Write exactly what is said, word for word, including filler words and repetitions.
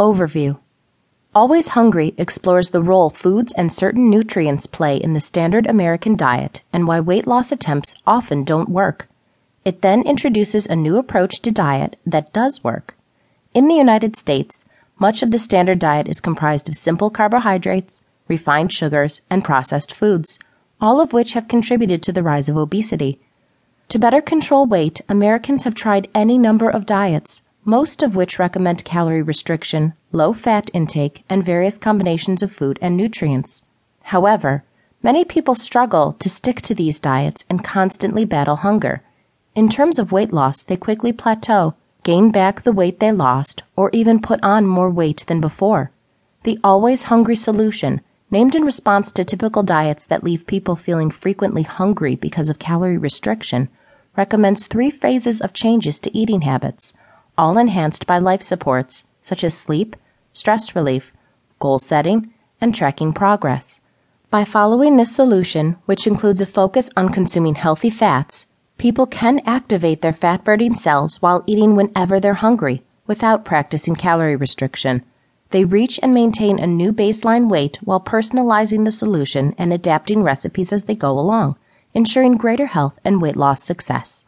Overview. Always Hungry explores the role foods and certain nutrients play in the standard American diet and why weight loss attempts often don't work. It then introduces a new approach to diet that does work. In the United States, much of the standard diet is comprised of simple carbohydrates, refined sugars, and processed foods, all of which have contributed to the rise of obesity. To better control weight, Americans have tried any number of diets, most of which recommend calorie restriction, low-fat intake, and various combinations of food and nutrients. However, many people struggle to stick to these diets and constantly battle hunger. In terms of weight loss, they quickly plateau, gain back the weight they lost, or even put on more weight than before. The Always Hungry solution, named in response to typical diets that leave people feeling frequently hungry because of calorie restriction, recommends three phases of changes to eating habits, all enhanced by life supports such as sleep, stress relief, goal setting, and tracking progress. By following this solution, which includes a focus on consuming healthy fats, people can activate their fat-burning cells while eating whenever they're hungry, without practicing calorie restriction. They reach and maintain a new baseline weight while personalizing the solution and adapting recipes as they go along, ensuring greater health and weight loss success.